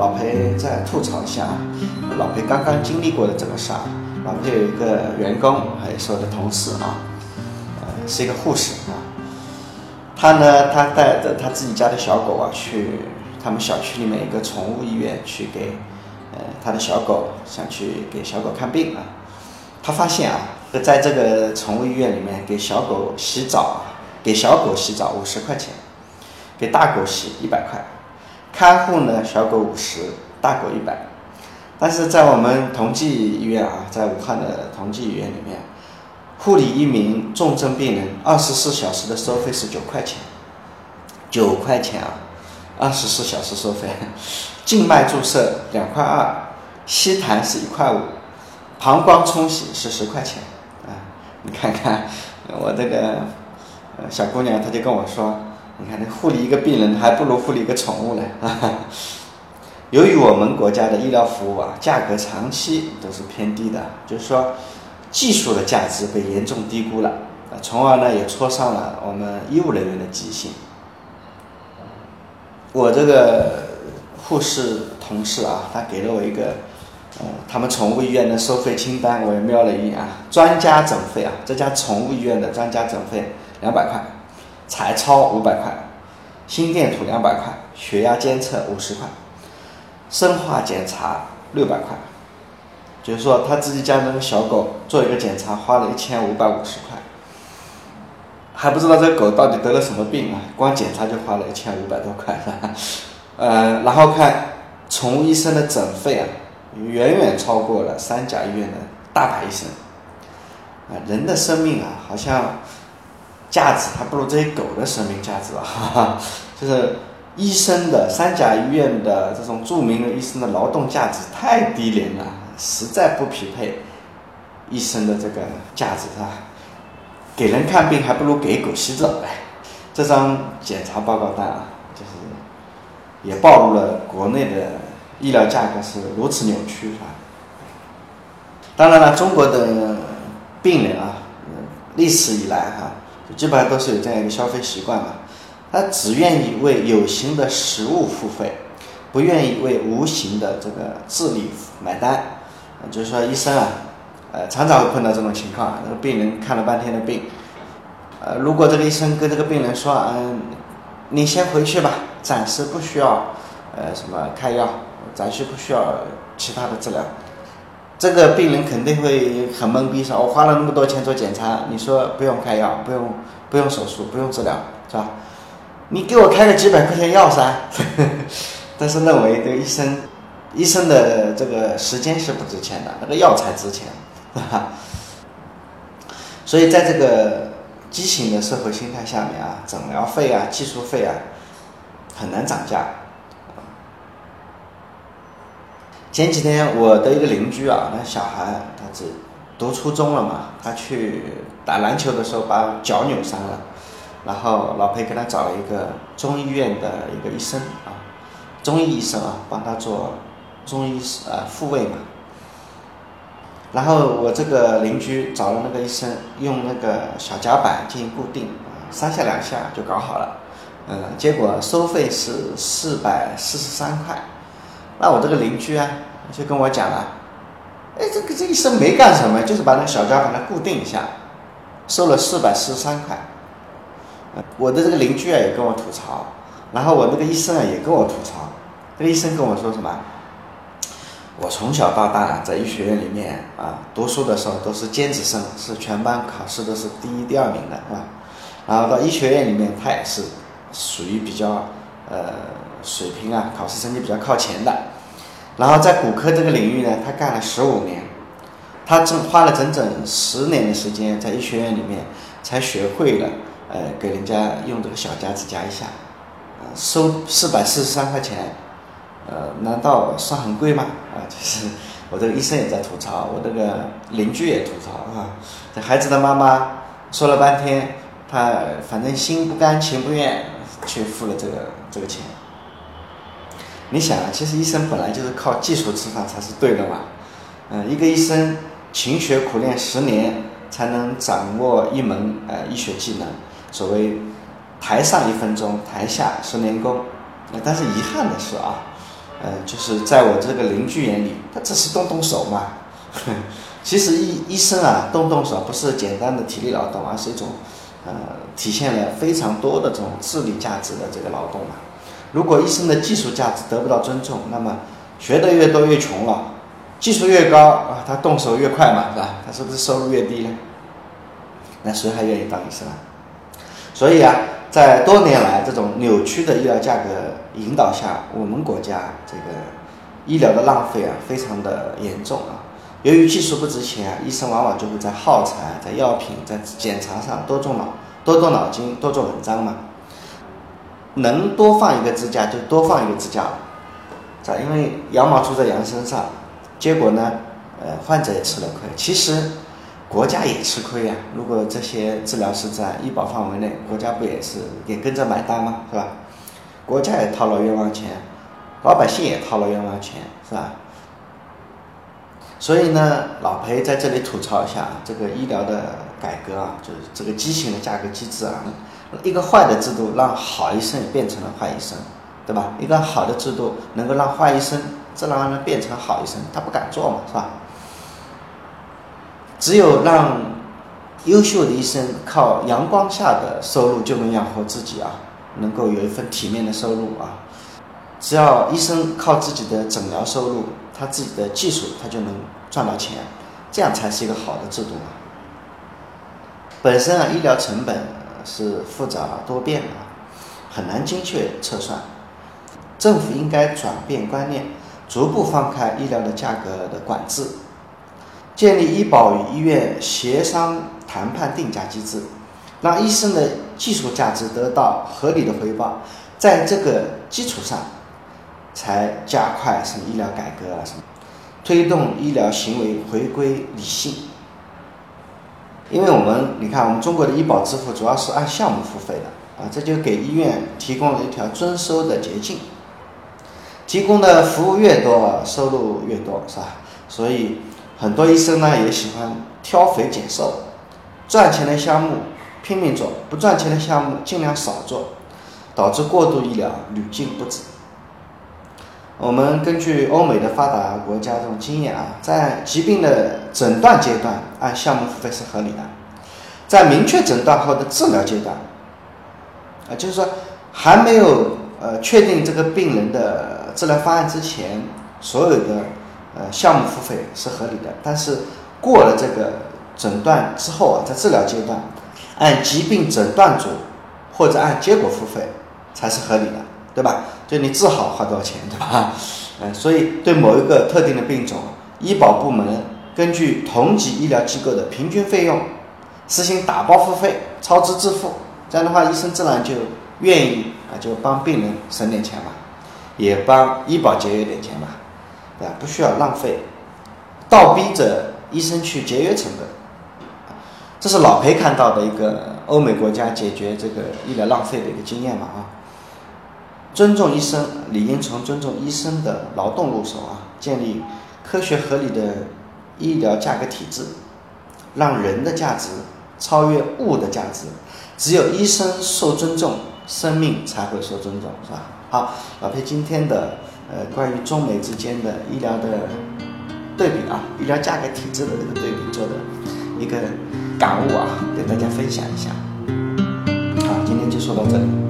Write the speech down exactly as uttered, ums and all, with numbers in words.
老裴再吐槽一下，老裴刚刚经历过的这个事儿。老裴有一个员工，还有是我的同事啊，呃，是一个护士啊。他呢，他带着他自己家的小狗啊，去他们小区里面一个宠物医院去给，呃，他的小狗想去给小狗看病啊。他发现啊，在这个宠物医院里面给小狗洗澡，给小狗洗澡五十块钱，给大狗洗一百块。看护呢，小狗五十，大狗一百。但是在我们同济医院啊，在武汉的同济医院里面，护理一名重症病人二十四小时的收费是九块钱，九块钱啊，二十四小时收费。静脉注射两块二，吸痰是一块五，膀胱冲洗是十块钱啊。你看看我这个小姑娘，她就跟我说，你看那护理一个病人还不如护理一个宠物呢。由于我们国家的医疗服务啊，价格长期都是偏低的，就是说，技术的价值被严重低估了，从而呢也戳伤了我们医务人员的积极性。我这个护士同事啊，他给了我一个，呃，他们宠物医院的收费清单，我也瞄了一眼啊，专家诊费啊，这家宠物医院的专家诊费两百块，彩超五百块，心电图两百块，血压监测五十块。生化检查六百块，就是说他自己家那个小狗做一个检查花了一千五百五十块，还不知道这个狗到底得了什么病啊，光检查就花了一千五百多块了。呃，然后看宠物医生的诊费啊，远远超过了三甲医院的大牌医生。啊、呃，人的生命啊，好像价值还不如这些狗的生命价值啊，哈哈，就是。医生的三甲医院的这种著名的医生的劳动价值太低廉了，实在不匹配医生的这个价值啊！给人看病还不如给狗洗澡嘞。这张检查报告单啊，就是也暴露了国内的医疗价格是如此扭曲啊。当然了，中国的病人啊，历史以来哈、啊，基本上都是有这样一个消费习惯嘛。他只愿意为有形的食物付费，不愿意为无形的这个智力买单。就是说，医生啊，呃，常常会碰到这种情况啊，那个病人看了半天的病，呃，如果这个医生跟这个病人说，嗯，你先回去吧，暂时不需要，呃，什么开药，暂时不需要其他的治疗，这个病人肯定会很懵逼，说，我花了那么多钱做检查，你说不用开药，不用不用手术，不用治疗，是吧？你给我开个几百块钱药噻，但是认为这个医生，医生的这个时间是不值钱的，那个药才值钱，啊、所以在这个畸形的社会心态下面啊，诊疗费啊、技术费啊很难涨价。前几天我的一个邻居啊，那小孩他只读初中了嘛，他去打篮球的时候把脚扭伤了。然后老裴给他找了一个中医院的一个医生啊，中医医生啊，帮他做中医呃复位嘛。然后我这个邻居找了那个医生，用那个小夹板进行固定，三下两下就搞好了。嗯，结果收费是四百四十三块。那我这个邻居啊，就跟我讲了，哎，这个这医生没干什么，就是把那小夹板固定一下，收了四百四十三块。我的这个邻居啊也跟我吐槽，然后我那个医生啊也跟我吐槽。那个医生跟我说什么？我从小到大在医学院里面啊读书的时候都是尖子生，是全班考试都是第一、第二名的啊。然后到医学院里面，他也是属于比较呃水平啊，考试成绩比较靠前的。然后在骨科这个领域呢，他干了十五年，他整花了整整十年的时间在医学院里面才学会了。呃，给人家用这个小夹子夹一下，呃、收四百四十三块钱，呃，难道算很贵吗？啊、呃，就是我这个医生也在吐槽，我这个邻居也吐槽啊。这孩子的妈妈说了半天，她反正心不甘情不愿去付了这个这个钱。你想啊，其实医生本来就是靠技术吃饭才是对的嘛。嗯、呃，一个医生勤学苦练十年，才能掌握一门呃医学技能。所谓台上一分钟，台下十年功。但是遗憾的是啊，呃，就是在我这个邻居眼里，他只是动动手嘛。呵呵其实医医生啊，动动手不是简单的体力劳动，而是一种呃体现了非常多的这种智力价值的这个劳动嘛。如果医生的技术价值得不到尊重，那么学得越多越穷了，技术越高啊，他动手越快嘛，是吧？他是不是收入越低呢？那谁还愿意当医生啊？所以啊，在多年来这种扭曲的医疗价格引导下，我们国家这个医疗的浪费啊，非常的严重啊。由于技术不值钱啊，医生往往就会在耗材、在药品、在检查上多动脑、多动脑筋、多做文章嘛。能多放一个支架就多放一个支架了，咋？因为羊毛出在羊身上，结果呢，呃，患者也吃了亏。其实国家也吃亏呀、啊。如果这些治疗是在医保范围内，国家不也是也跟着买单吗？是吧？国家也掏了冤枉钱，老百姓也掏了冤枉钱，是吧？所以呢，老裴在这里吐槽一下这个医疗的改革啊，就是这个畸形的价格机制啊，一个坏的制度让好医生也变成了坏医生，对吧？一个好的制度能够让坏医生自然而然变成好医生，他不敢做嘛，是吧？只有让优秀的医生靠阳光下的收入就能养活自己啊，能够有一份体面的收入啊。只要医生靠自己的诊疗收入，他自己的技术，他就能赚到钱，这样才是一个好的制度嘛。本身啊，医疗成本是复杂多变的，很难精确测算。政府应该转变观念，逐步放开医疗的价格的管制，建立医保与医院协商谈判定价机制，让医生的技术价值得到合理的回报。在这个基础上，才加快什么医疗改革啊，什么推动医疗行为回归理性。因为我们你看，我们中国的医保支付主要是按项目付费的啊，这就给医院提供了一条增收的捷径。提供的服务越多，收入越多，是吧？所以很多医生呢也喜欢挑肥拣瘦，赚钱的项目拼命做，不赚钱的项目尽量少做，导致过度医疗屡禁不止。我们根据欧美的发达国家这种经验啊，在疾病的诊断阶段按项目付费是合理的，在明确诊断后的治疗阶段，啊，就是说还没有呃确定这个病人的治疗方案之前，所有的呃项目付费是合理的。但是过了这个诊断之后啊，在治疗阶段，按疾病诊断组或者按结果付费才是合理的。对吧？就你治好花多少钱，对吧？嗯，所以对某一个特定的病种，医保部门根据同级医疗机构的平均费用，实行打包付费、超支自付。这样的话，医生自然就愿意啊，就帮病人省点钱嘛，也帮医保节约点钱嘛，对吧？不需要浪费，倒逼着医生去节约成本。这是老裴看到的一个欧美国家解决这个医疗浪费的一个经验嘛啊。尊重医生，理应从尊重医生的劳动入手啊，建立科学合理的医疗价格体制，让人的价值超越物的价值。只有医生受尊重，生命才会受尊重，是吧？好，老裴今天的呃关于中美之间的医疗的对比啊，医疗价格体制的这个对比做的一个感悟啊，给大家分享一下。好，今天就说到这里。